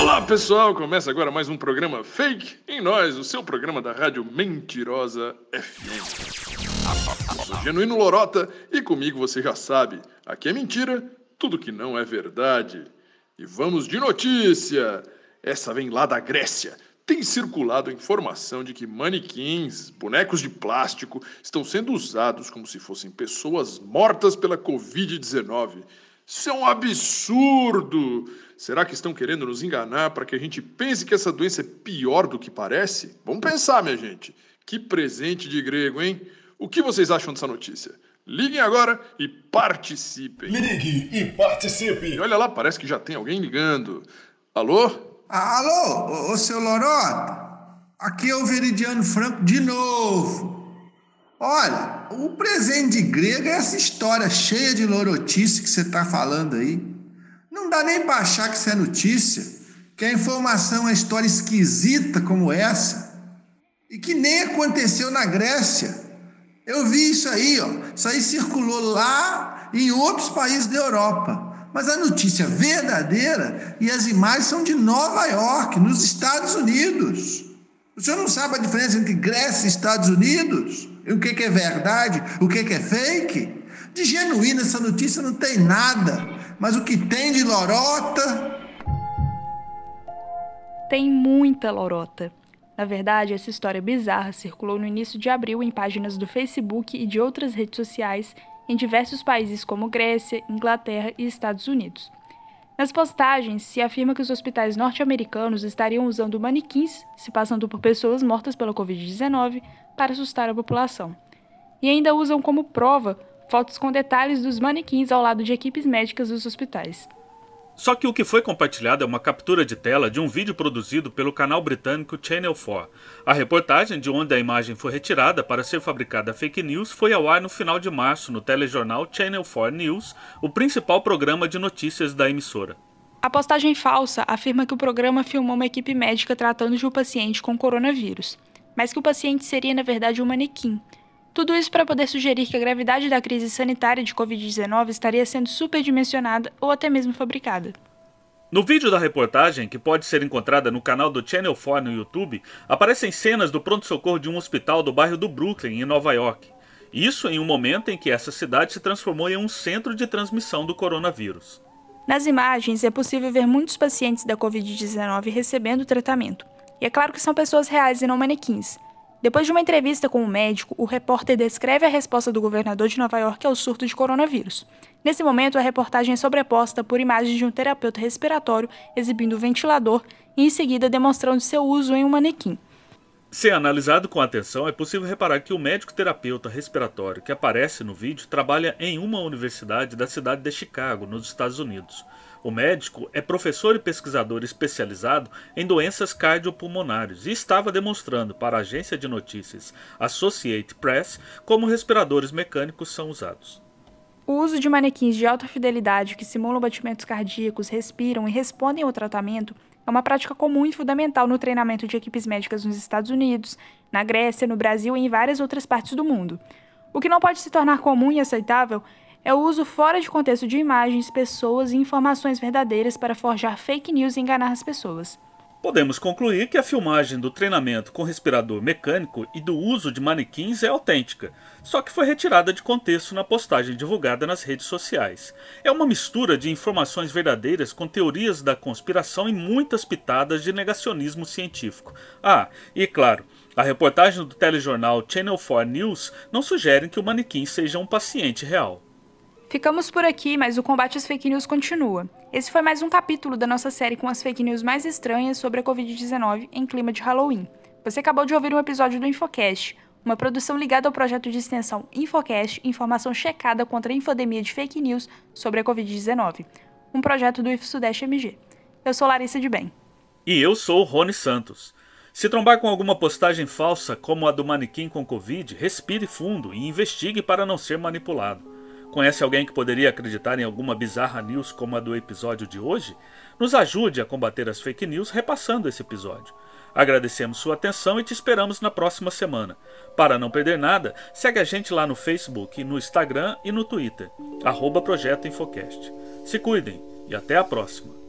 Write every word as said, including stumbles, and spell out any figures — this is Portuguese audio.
Olá pessoal, começa agora mais um programa Fake em Nós, o seu programa da Rádio Mentirosa F M. Eu sou Genuíno Lorota e comigo você já sabe, aqui é mentira, tudo que não é verdade. E vamos de notícia, essa vem lá da Grécia. Tem circulado a informação de que manequins, bonecos de plástico, estão sendo usados como se fossem pessoas mortas pela covid dezenove. Isso é um absurdo! Será que estão querendo nos enganar para que a gente pense que essa doença é pior do que parece? Vamos pensar, minha gente. Que presente de grego, hein? O que vocês acham dessa notícia? Liguem agora e participem. Ligue e participe. E olha lá, parece que já tem alguém ligando. Alô? Alô, ô, ô seu Lorota, aqui é o Veridiano Franco de novo. Olha, o presente de grego é essa história cheia de lorotice que você está falando aí. Não dá nem pra achar que isso é notícia, que a informação é história esquisita como essa e que nem aconteceu na Grécia. Eu vi isso aí, ó. Isso aí circulou lá em outros países da Europa. Mas a notícia é verdadeira e as imagens são de Nova York, nos Estados Unidos. O senhor não sabe a diferença entre Grécia e Estados Unidos? E o que que é verdade, o que que é fake? De genuína essa notícia não tem nada, mas o que tem de lorota... Tem muita lorota. Na verdade, essa história bizarra circulou no início de abril em páginas do Facebook e de outras redes sociais em diversos países como Grécia, Inglaterra e Estados Unidos. Nas postagens, se afirma que os hospitais norte-americanos estariam usando manequins, se passando por pessoas mortas pela covid dezenove, para assustar a população. E ainda usam como prova fotos com detalhes dos manequins ao lado de equipes médicas dos hospitais. Só que o que foi compartilhado é uma captura de tela de um vídeo produzido pelo canal britânico Channel quatro. A reportagem, de onde a imagem foi retirada para ser fabricada fake news, foi ao ar no final de março no telejornal Channel quatro News, o principal programa de notícias da emissora. A postagem falsa afirma que o programa filmou uma equipe médica tratando de um paciente com coronavírus, mas que o paciente seria, na verdade, um manequim. Tudo isso para poder sugerir que a gravidade da crise sanitária de covid dezenove estaria sendo superdimensionada ou até mesmo fabricada. No vídeo da reportagem, que pode ser encontrada no canal do Channel quatro no YouTube, aparecem cenas do pronto-socorro de um hospital do bairro do Brooklyn, em Nova York. Isso em um momento em que essa cidade se transformou em um centro de transmissão do coronavírus. Nas imagens, é possível ver muitos pacientes da covid dezenove recebendo tratamento. E é claro que são pessoas reais e não manequins. Depois de uma entrevista com um médico, o repórter descreve a resposta do governador de Nova York ao surto de coronavírus. Nesse momento, a reportagem é sobreposta por imagens de um terapeuta respiratório exibindo um ventilador e, em seguida, demonstrando seu uso em um manequim. Se analisado com atenção, é possível reparar que o médico-terapeuta respiratório que aparece no vídeo trabalha em uma universidade da cidade de Chicago, nos Estados Unidos. O médico é professor e pesquisador especializado em doenças cardiopulmonares e estava demonstrando para a agência de notícias Associated Press como respiradores mecânicos são usados. O uso de manequins de alta fidelidade que simulam batimentos cardíacos, respiram e respondem ao tratamento é uma prática comum e fundamental no treinamento de equipes médicas nos Estados Unidos, na Grécia, no Brasil e em várias outras partes do mundo. O que não pode se tornar comum e aceitável é o uso fora de contexto de imagens, pessoas e informações verdadeiras para forjar fake news e enganar as pessoas. Podemos concluir que a filmagem do treinamento com respirador mecânico e do uso de manequins é autêntica, só que foi retirada de contexto na postagem divulgada nas redes sociais. É uma mistura de informações verdadeiras com teorias da conspiração e muitas pitadas de negacionismo científico. Ah, e claro, a reportagem do telejornal Channel quatro News não sugere que o manequim seja um paciente real. Ficamos por aqui, mas o combate às fake news continua. Esse foi mais um capítulo da nossa série com as fake news mais estranhas sobre a covid dezenove em clima de Halloween. Você acabou de ouvir um episódio do Infocast, uma produção ligada ao projeto de extensão Infocast, informação checada contra a infodemia de fake news sobre a covid dezenove, um projeto do I F Sudeste M G. Eu sou Larissa de Bem. E eu sou Rony Santos. Se trombar com alguma postagem falsa como a do manequim com Covid, respire fundo e investigue para não ser manipulado. Conhece alguém que poderia acreditar em alguma bizarra news como a do episódio de hoje? Nos ajude a combater as fake news repassando esse episódio. Agradecemos sua atenção e te esperamos na próxima semana. Para não perder nada, segue a gente lá no Facebook, no Instagram e no Twitter, arroba Projeto Infocast. Se cuidem e até a próxima!